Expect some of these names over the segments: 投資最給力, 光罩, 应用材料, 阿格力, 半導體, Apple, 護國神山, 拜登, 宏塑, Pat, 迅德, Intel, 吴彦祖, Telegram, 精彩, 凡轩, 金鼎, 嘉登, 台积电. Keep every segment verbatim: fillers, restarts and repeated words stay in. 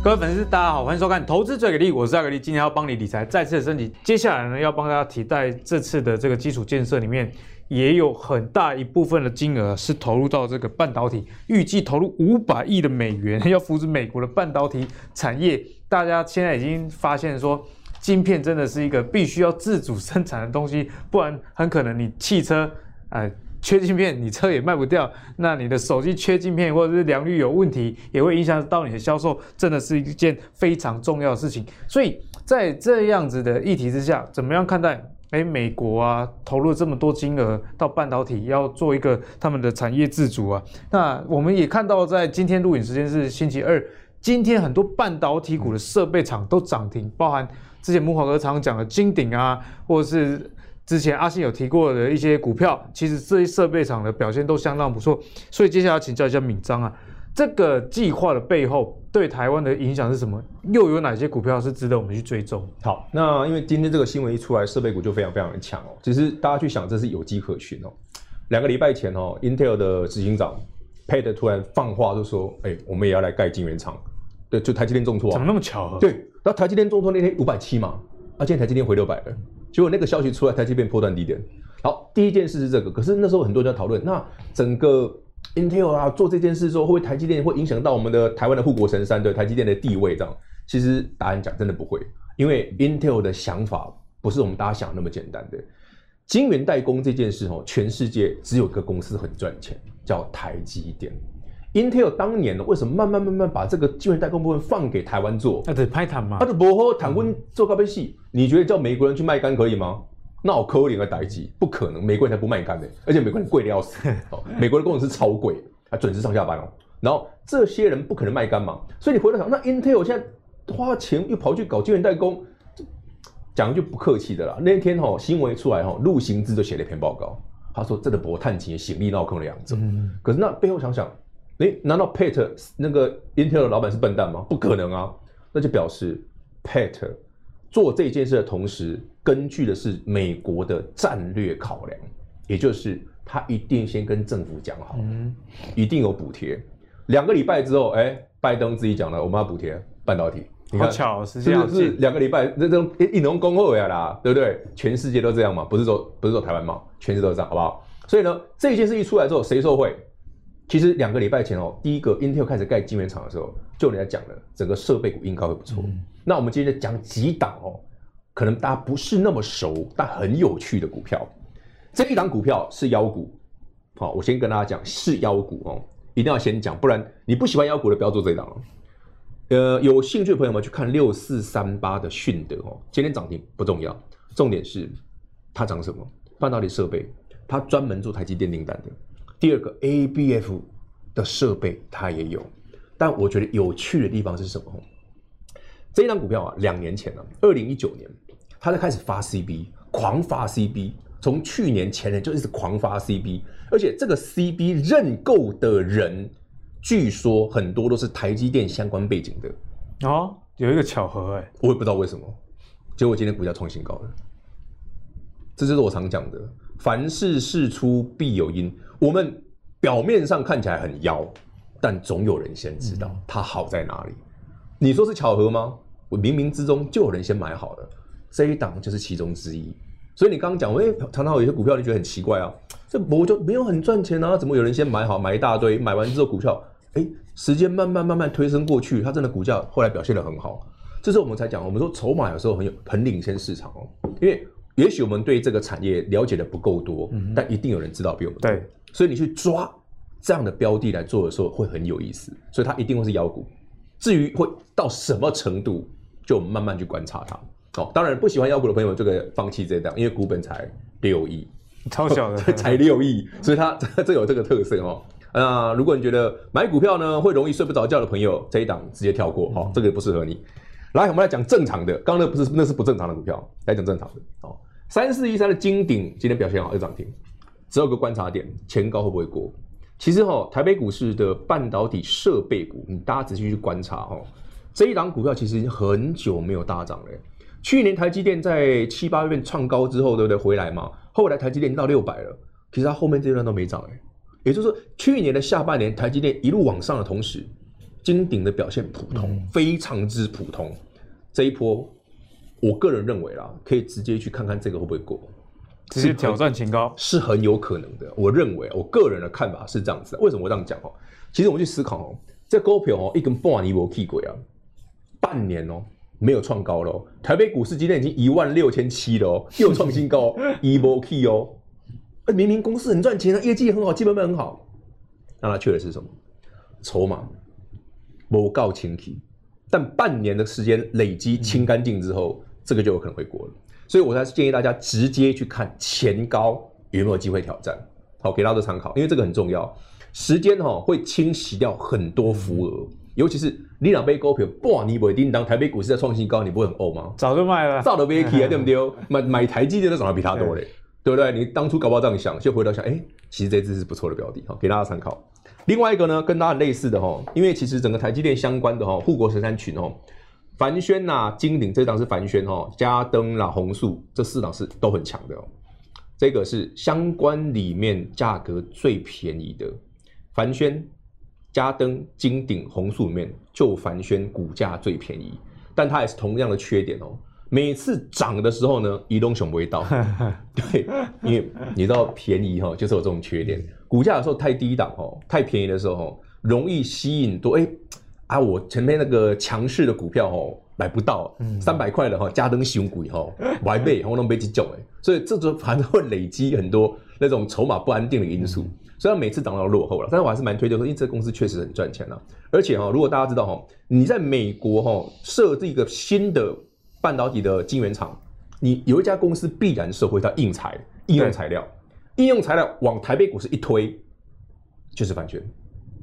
各位粉丝，大家好，欢迎收看《投资最给力》，我是阿给力，今天要帮你理财再次的升级。接下来呢，要帮大家提在这次的这个基础建设里面，也有很大一部分的金额是投入到这个半导体，预计投入五百亿的美元，要扶持美国的半导体产业。大家现在已经发现说，晶片真的是一个必须要自主生产的东西，不然很可能你汽车，哎。缺晶片，你车也卖不掉，那你的手机缺晶片，或者是良率有问题，也会影响到你的销售，真的是一件非常重要的事情。所以在这样子的议题之下，怎么样看待？哎，美国啊，投入这么多金额到半导体，要做一个他们的产业自主啊。那我们也看到，在今天录影时间是星期二，今天很多半导体股的设备厂都涨停，包含之前木华哥常讲的金鼎啊，或者是。之前阿信有提过的一些股票，其实这些设备厂的表现都相当不错，所以接下来要请教一下闵漳啊，这个计划的背后对台湾的影响是什么？又有哪些股票是值得我们去追踪？好，那因为今天这个新闻一出来，设备股就非常非常的强哦。其实大家去想，这是有迹可循哦。两个礼拜前哦 ，Intel 的执行长 Pat 突然放话就说：“哎、欸，我们也要来盖晶圆厂。”对，就台积电重挫啊，怎么那么巧啊？对，那台积电重挫那天五百七嘛，啊，今天台积电回六百了。结果那个消息出来，台积电破断低点。好，第一件事是这个，可是那时候很多人在讨论，那整个 Intel 啊做这件事之后，会不会台积电会影响到我们的台湾的护国神山，对台积电的地位这样？其实答案讲真的不会，因为 Intel 的想法不是我们大家想的那么简单的。晶圆代工这件事哦，全世界只有一个公司很赚钱，叫台积电。Intel 当年为什么慢慢慢慢把这个晶圆代工部分放给台湾做？那得拍谈嘛，他就不好谈阮做咖啡戏。你觉得叫美国人去卖干可以吗？那我可怜的代志，不可能，美国人才不卖干的，而且美国人贵的要死，哦、美国的工程师超贵，还准时上下班哦。然后这些人不可能卖干嘛，所以你回头想，那 Intel 现在花钱又跑去搞晶圆代工，讲一句不客气的啦，那天哈、哦、新闻一出来哈、哦，陆行之就写了一篇报告，他说这个博探情行力闹空的样子。嗯、可是那背后想想。哎，难道 Pat 那个 Intel 的老板是笨蛋吗？不可能啊！那就表示 Pat 做这件事的同时，根据的是美国的战略考量，也就是他一定先跟政府讲好，嗯、一定有补贴。两个礼拜之后，哎，拜登自己讲了，我们要补贴半导体。你看，巧是这样，是不是两个礼拜那种一农工会呀啦，对不对？全世界都这样嘛，不是说不是说台湾嘛，全世界都这样，好不好？所以呢，这件事一出来之后，谁受惠？其实两个礼拜前哦，第一个 Intel 开始盖晶圆厂的时候，就人家讲了，整个设备股应该会不错。嗯、那我们今天讲几档哦，可能大家不是那么熟，但很有趣的股票。这一档股票是妖股，好、哦，我先跟大家讲是妖股哦，一定要先讲，不然你不喜欢妖股的不要做这一档、哦。呃，有兴趣的朋友们去看六四三八的迅德哦，今天涨停不重要，重点是它涨什么？半导体设备，它专门做台积电订单的。第二个 A B F 的设备它也有，但我觉得有趣的地方是什么？这一档股票啊，两年前啊，二零一九年，它就开始发 C B， 狂发 C B， 从去年前年就一直狂发 C B， 而且这个 C B 认购的人，据说很多都是台积电相关背景的。哦，有一个巧合哎、欸，我也不知道为什么，结果今天股价创新高了。这就是我常讲的，凡事事出必有因。我们表面上看起来很妖，但总有人先知道它好在哪里。你说是巧合吗？我冥冥之中就有人先买好了，这一档就是其中之一。所以你刚刚讲，哎、欸，常常有些股票你觉得很奇怪啊，这我就没有很赚钱啊，怎么有人先买好，买一大堆，买完之后股票，哎、欸，时间慢慢慢慢推升过去，它真的股价后来表现得很好。这时候我们才讲，我们说筹码有时候很有很领先市场哦，因为也许我们对这个产业了解的不够多，嗯、但一定有人知道比我们多。对。所以你去抓这样的标的来做的时候会很有意思，所以它一定会是妖股。至于会到什么程度，就慢慢去观察它。哦，当然不喜欢妖股的朋友，这个放弃这档，因为股本才六亿，超小的，才六亿，所以它这有这个特色哦。那、呃、如果你觉得买股票呢会容易睡不着觉的朋友，这一档直接跳过，哦，这个不适合你。来，我们来讲正常的，刚刚那不是那是不正常的股票，来讲正常的。哦，三四一三的金鼎今天表现好，又涨停。只有个观察点，前高会不会过？其实哈、哦，台北股市的半导体设备股，你大家仔细去观察哈、哦，这一档股票其实已经很久没有大涨了。去年台积电在七八月份创高之后，对不对？回来嘛，后来台积电到六百了，其实它后面这一段都没涨哎。也就是说，去年的下半年台积电一路往上的同时，金鼎的表现普通，嗯、非常之普通。这一波，我个人认为啦，可以直接去看看这个会不会过，直接挑战前高是很有可能的。我认为，我个人的看法是这样子的。为什么我这样讲？其实我们去思考哦，这股票哦，一根半年无起过啊，半年哦。 没有创高喽，台北股市今天已经一万六千七了哦，又创新高，一波 key 哦。明明公司很赚钱啊，业绩很好，基本面很好，那它缺的是什么？筹码不够清晰，但半年的时间累积清干净之后，嗯、这个就有可能会过了。所以我才建议大家直接去看前高有没有机会挑战，好给大家做参考，因为这个很重要。时间哈、哦、会清洗掉很多浮额。嗯 尤其是你两杯股票，半年不叮当，台北股市在创新高，你不会很呕吗？早就卖了，早都被 K 了，对不对？买买台积电都涨得比它多嘞， 对, 对不对？你当初搞不好这样想，就回头想，哎，其实这只是不错的标的，好、哦，给大家参考。另外一个呢，跟大家类似的哈、哦，因为其实整个台积电相关的哈、哦，护国神山群哦，凡轩呐、啊、金鼎这档是凡轩哦，嘉登啦、宏塑这四档是都很强的哦。这个是相关里面价格最便宜的，凡轩。 嘉登、金鼎、宏塑里面，就凡轩股价最便宜，但它也是同样的缺点哦。每次涨的时候呢，移动熊不会到，对，因为你知道便宜哈、哦，就是有这种缺点。股价有时候太低档哦，太便宜的时候、哦，容易吸引多哎啊，我前面那个强势的股票哦买不到，三百块的哈、哦，嘉登熊股哈，我还被我都被几种哎，所以这就反正会累积很多那种筹码不安定的因素。嗯 虽然每次涨到落后了，但是我还是蛮推荐说，因为这个公司确实很赚钱啊。而且哈、哦，如果大家知道哈、哦，你在美国哈、哦、设置一个新的半导体的晶圆厂，你有一家公司必然受惠到硬材、应用材料、应用材料往台北股市一推，就是反旋。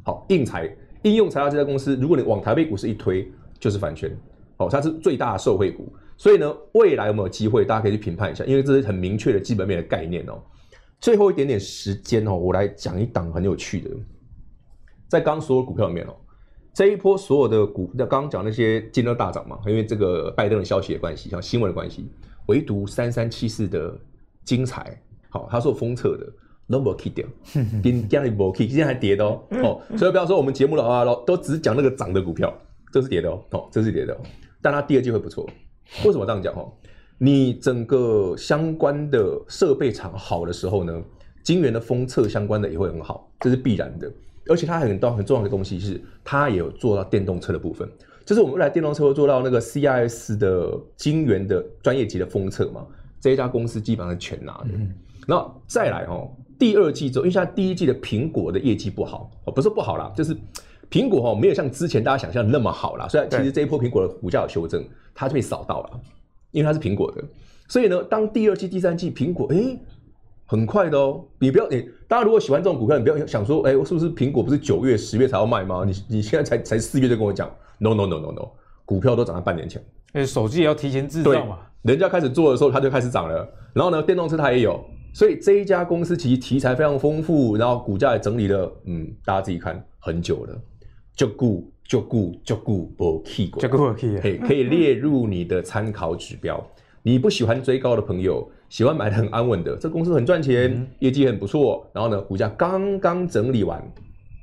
好，硬材、应用材料这家公司，如果你往台北股市一推，就是反旋。好、哦，它是最大的受惠股，所以呢，未来有没有机会，大家可以去评判一下，因为这是很明确的基本面的概念哦。 最后一点点时间哦，我来讲一档很有趣的，在刚刚所有股票里面哦，这一波所有的股，刚刚讲那些金额大涨嘛，因为这个拜登的消息的关系，像新闻的关系，唯独三三七四的精彩，好，它是有封测的，都没去掉，今天没去，今天还跌的哦，哦，所以不要说我们节目的啊，都只讲那个涨的股票，这是跌的哦，哦，这是跌的、哦，但它第二季会不错，为什么这样讲哦？ 你整个相关的设备厂好的时候呢，晶圆的封测相关的也会很好，这是必然的。而且它很多很重要的东西是，它也有做到电动车的部分，就是我们未来电动车会做到那个 C I S 的晶圆的专业级的封测嘛，这一家公司基本上全拿的。嗯、然后再来哦，第二季之后，因为现在第一季的苹果的业绩不好，哦，不是不好啦，就是。 苹果哦，没有像之前大家想象那么好啦，虽然其实这一波苹果的股价有修正，它就被扫到了，因为它是苹果的。所以呢，当第二季、第三季苹果，哎，很快的哦。你不要你，大家如果喜欢这种股票，你不要想说，哎，是不是苹果不是九月、十月才要卖吗？你你现在才才四月就跟我讲 ，no no no no no， 股票都涨在半年前。哎，手机也要提前制造嘛，人家开始做的时候，它就开始涨了。然后呢，电动车它也有，所以这一家公司其实题材非常丰富，然后股价也整理了，嗯，大家自己看很久了。 就顾就顾就顾不 key 过，就顾不 key 嘿，可以列入你的参考指标。你不喜欢追高的朋友，喜欢买的很安稳的，这公司很赚钱，嗯、业绩很不错，然后呢，股价刚刚整理完，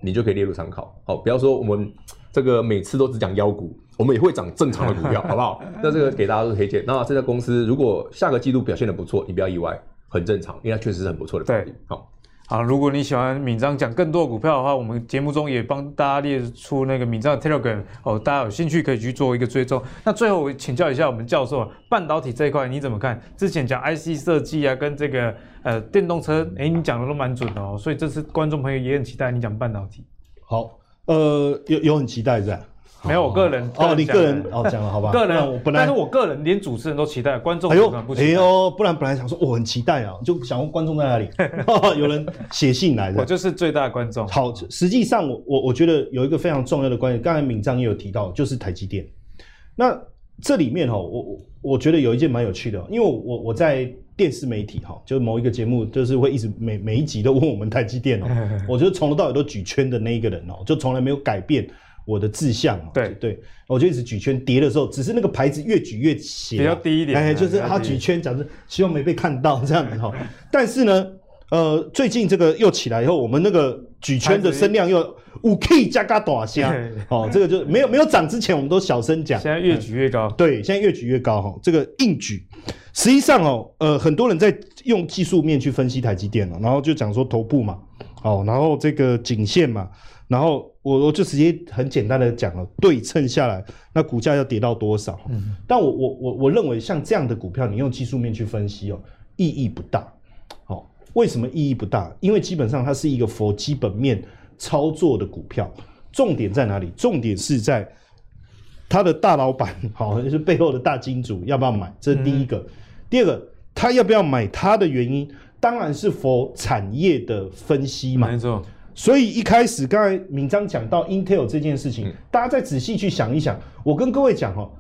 你就可以列入参考。好，不要说我们这个每次都只讲妖股，我们也会讲正常的股票，好不好？那这个给大家做推荐。那这家公司如果下个季度表现得不错，你不要意外，很正常，因为它确实是很不错的标的。好。 啊，如果你喜欢閔漳讲更多的股票的话，我们节目中也帮大家列出那个閔漳的 Telegram 哦，大家有兴趣可以去做一个追踪。那最后我请教一下我们教授，半导体这一块你怎么看？之前讲 I C 设计啊，跟这个呃电动车，哎，你讲的都蛮准的哦，所以这次观众朋友也很期待你讲半导体。好，呃，有有很期待是吧？ 没有，我个人哦，你个人哦，讲了好吧？个人，我本来，但是我个人连主持人都期待，观众当然不期待。哎呦，不然本来想说我很期待啊，就想问观众在哪里？有人写信来的，我就是最大的观众。好，实际上我我我觉得有一个非常重要的观点，刚才闵漳也有提到，就是台积电。那这里面哈，我我我觉得有一件蛮有趣的，因为我我在电视媒体哈，就某一个节目，就是会一直每每一集都问我们台积电哦，我觉得从头到尾都举圈的那一个人哦，就从来没有改变。 我的志向啊，对对，我就一直举圈，跌的时候，只是那个牌子越举越斜，比较低一点，哎，就是他举圈，讲是希望没被看到这样子哈。但是呢，呃，最近这个又起来以后，我们那个举圈的声量又五 K 加嘎短虾，哦，这个就没有没有涨之前我们都小声讲，现在越举越高、嗯，对，现在越举越高哈、哦，这个硬举，实际上哦，呃，很多人在用技术面去分析台积电了、哦，然后就讲说头部嘛，哦，然后这个颈线嘛，然后我我就直接很简单的讲了，对称下来，那股价要跌到多少？嗯，但我我我我认为像这样的股票，你用技术面去分析哦，意义不大。为什么意义不大？因为基本上它是一个佛基本面操作的股票，重点在哪里？重点是在他的大老板，好，就是背后的大金主要不要买，这是第一个。嗯、第二个，他要不要买？他的原因当然是佛产业的分析嘛。没错。所以一开始，刚才明章讲到 Intel 这件事情，嗯、大家再仔细去想一想。我跟各位讲哦，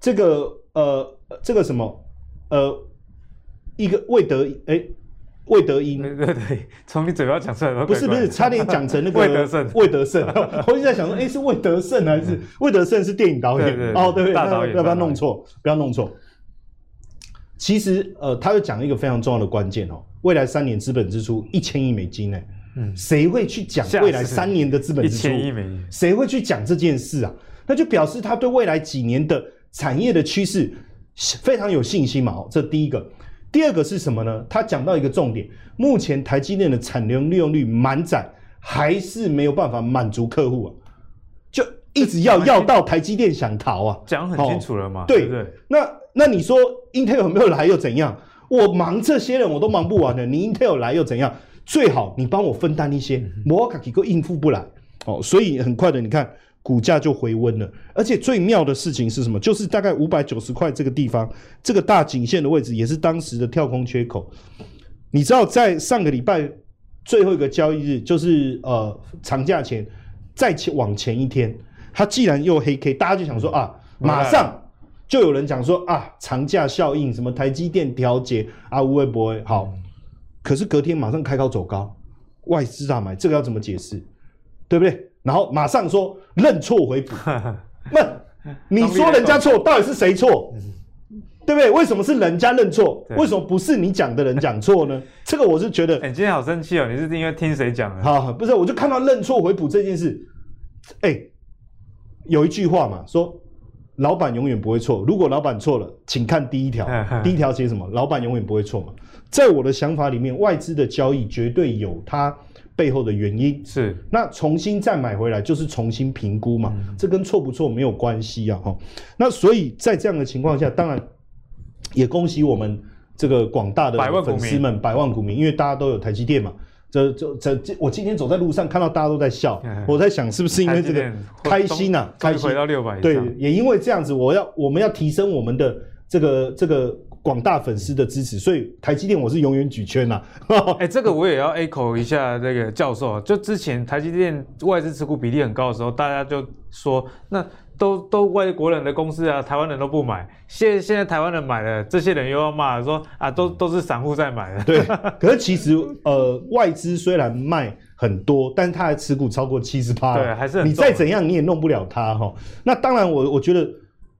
这个呃，这个什么呃，一个魏德哎。欸魏德英，对对对，从你嘴巴讲出来，不是不是，差点讲成那个魏德胜，魏德胜，我一直在想说，哎、欸，是魏德胜还是魏德胜是电影导演？对对对哦，对对，大导演，不要不要弄错，不要弄错。其实，呃，他就讲一个非常重要的关键哦，未来三年资本支出一千亿美金呢、欸，嗯，谁会去讲未来三年的资本支出一千亿美金？谁会去讲这件事啊？那就表示他对未来几年的产业的趋势非常有信心嘛。哦，这第一个。第二个是什么呢？他讲到一个重点，目前台积电的产能利用率满载，还是没有办法满足客户啊，就一直要要到台积电想逃啊，讲很清楚了嘛，哦、对不 对, 對？那那你说 Intel 有没有来又怎样？我忙这些人我都忙不完了，你 Intel 来又怎样？最好你帮我分担一些，我自己又应付不来哦，所以很快的，你看股价就回温了。而且最妙的事情是什么？就是大概五百九十块这个地方，这个大颈线的位置也是当时的跳空缺口。你知道，在上个礼拜最后一个交易日，就是呃长假前再往前一天，它既然又黑 K， 大家就想说啊，马上就有人讲说啊，长假效应，什么台积电调节啊，会不会好？可是隔天马上开高走高，外资大买，这个要怎么解释？对不对？然后马上说认错回补，那你说人家错，到底是谁错？对不对？为什么是人家认错？为什么不是你讲的人讲错呢？这个我是觉得，哎、欸，今天好生气哦！你是因为听谁讲的？好，不是，我就看到认错回补这件事。哎、欸，有一句话嘛，说老板永远不会错。如果老板错了，请看第一条，第一条写什么？老板永远不会错嘛。在我的想法里面，外资的交易绝对有它背后的原因是，那重新再买回来就是重新评估嘛，嗯、这跟错不错没有关系啊，哈。那所以在这样的情况下，当然也恭喜我们这个广大的粉丝们、百万股民，因为大家都有台积电嘛。这这这，我今天走在路上看到大家都在笑，嗯、我在想是不是因为这个开心啊，开心回到六百，对，也因为这样子，我要我们要提升我们的这个这个。广大粉丝的支持，所以台积电我是永远举圈啦、啊。哎、欸，这个我也要 echo 一下那个教授，就之前台积电外资持股比例很高的时候，大家就说那都都外国人的公司啊，台湾人都不买。现现在台湾人买了，这些人又要骂说啊，都都是散户在买的。对，可是其实呃，外资虽然卖很多，但是他的持股超过百分之七十，对，还是很重，你再怎样你也弄不了他哈、哦。那当然我，我我觉得。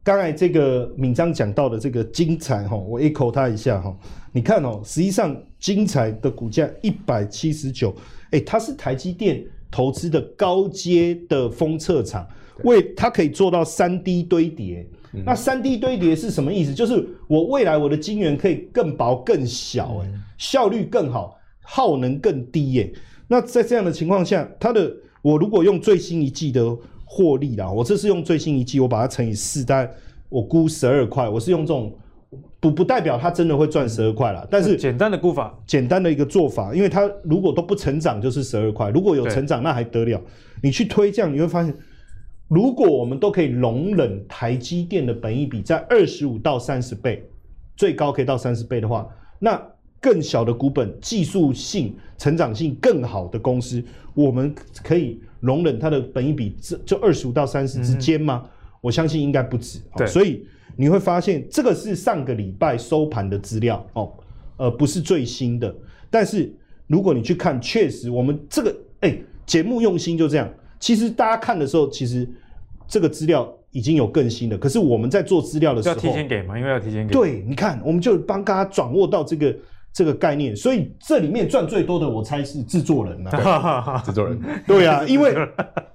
刚才这个敏章讲到的这个精彩哈，我 echo 他一下哈。你看哦，实际上精彩的股价一百七十九，哎，它是台积电投资的高阶的封测厂，为它可以做到 三 D 堆叠。嗯、那 三 D 堆叠是什么意思？就是我未来我的晶圆可以更薄、更小、欸，哎、嗯，效率更好，耗能更低、欸，哎。那在这样的情况下，它的我如果用最新一季的。获利啦，我这是用最新一季，我把它乘以四，大概我估十二块，我是用这种不不代表它真的会赚十二块啦，但是简单的估法，简单的一个做法，因为它如果都不成长就是十二块，如果有成长那还得了？你去推这样你会发现，如果我们都可以容忍台积电的本益比在二十五到三十倍，最高可以到三十倍的话，那更小的股本、技术性、成长性更好的公司，我们可以。容忍它的本益比就二十五到三十之间吗？嗯、我相信应该不止。哦、所以你会发现，这个是上个礼拜收盘的资料哦，呃，不是最新的。但是如果你去看，确实我们这个哎节目用心就这样。其实大家看的时候，其实这个资料已经有更新的，可是我们在做资料的时候要提前给嘛，因为要提前给。对，你看，我们就帮大家掌握到这个这个概念，所以这里面赚最多的，我猜是制作人啊，制作人，对啊，因为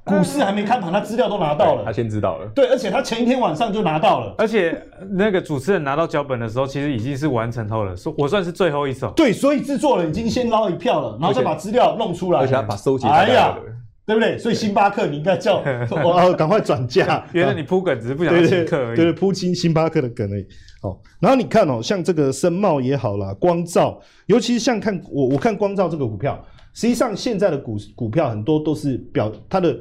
股市还没看盘，他资料都拿到了，他先知道了，对，而且他前一天晚上就拿到了，而且那个主持人拿到脚本的时候，其实已经是完成后了，我算是最后一手，对，所以制作人已经先捞一票了，然后再把资料弄出来，而且他把收集哎呀。对不对？所以星巴克你应该叫我赶快转嫁。原来你铺梗只是不想请客而已。对对，铺星星巴克的梗而已。哦，然后你看哦，像这个森茂也好啦，光罩，尤其是像看我我看光罩这个股票，实际上现在的股股票很多都是表它的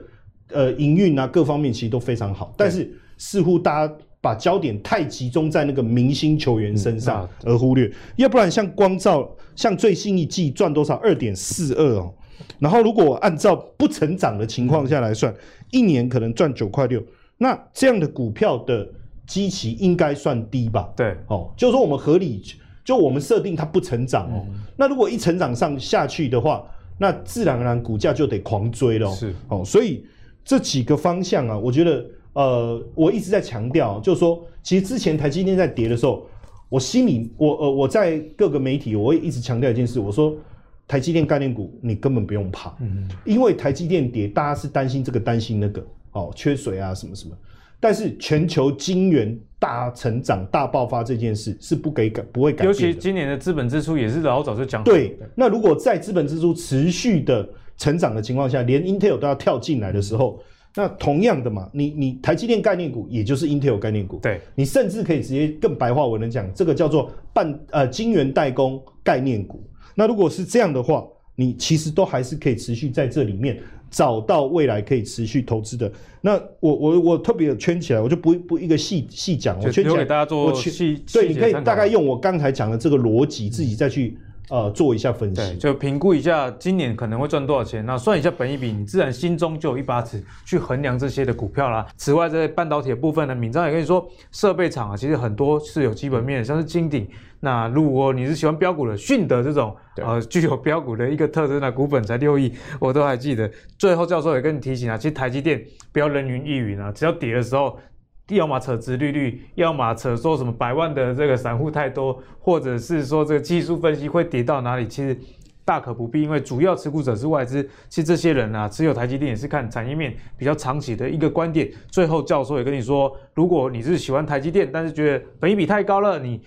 呃营运啊各方面其实都非常好，但是似乎大家把焦点太集中在那个明星球员身上而忽略，嗯、要不然像光罩，像最新一季赚多少 二点四二 哦。然后，如果按照不成长的情况下来算，一年可能赚九块六，那这样的股票的基期应该算低吧？对，哦，就是说我们合理，就我们设定它不成长哦。嗯、那如果一成长上下去的话，那自然而然股价就得狂追了、哦。是哦，所以这几个方向啊，我觉得呃，我一直在强调、啊，就是说，其实之前台积电在跌的时候，我心里我呃我在各个媒体我会一直强调一件事，我说。台积电概念股，你根本不用怕，嗯、因为台积电跌，大家是担心这个担心那个，哦，缺水啊什么什么。但是全球晶圆大成长、大爆发这件事是不给改、不会改变的。尤其今年的资本支出也是老早就讲。对，那如果在资本支出持续的成长的情况下，连 Intel 都要跳进来的时候，嗯、那同样的嘛，你你台积电概念股也就是 Intel 概念股。对，你甚至可以直接更白话文的讲，这个叫做半呃晶圆代工概念股。那如果是这样的话，你其实都还是可以持续在这里面找到未来可以持续投资的。那我我我特别圈起来，我就不不一个细细讲，我圈起来给大家做细对，你可以大概用我刚才讲的这个逻辑，自己再去呃做一下分析，就评估一下今年可能会赚多少钱，那算一下本益比，你自然心中就有一把尺去衡量这些的股票啦。此外，在半导体的部分呢，闵漳也跟你说，设备厂啊，其实很多是有基本面的，像是金鼎。那如果你是喜欢标股的，迅德这种呃具有标股的一个特征的股本才六亿，我都还记得。最后教授也跟你提醒啊，其实台积电不要人云亦云啊，只要跌的时候，要么扯殖利率，要么扯说什么百万的这个散户太多，或者是说这个技术分析会跌到哪里，其实大可不必，因为主要持股者是外资，其实这些人啊持有台积电也是看产业面比较长期的一个观点。最后教授也跟你说，如果你是喜欢台积电，但是觉得本益比太高了，你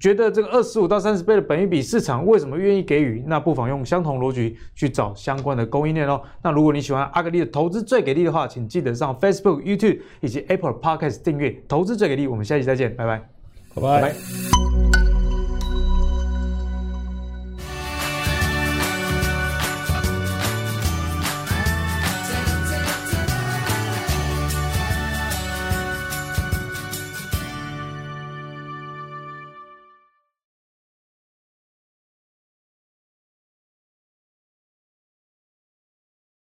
觉得这个二十五到三十倍的本益比市场为什么愿意给予？那不妨用相同逻辑去找相关的供应链哦。那如果你喜欢阿格力的投资最给力的话，请记得上 Facebook、YouTube 以及 Apple Podcast 订阅投资最给力。我们下期再见，拜拜，拜拜。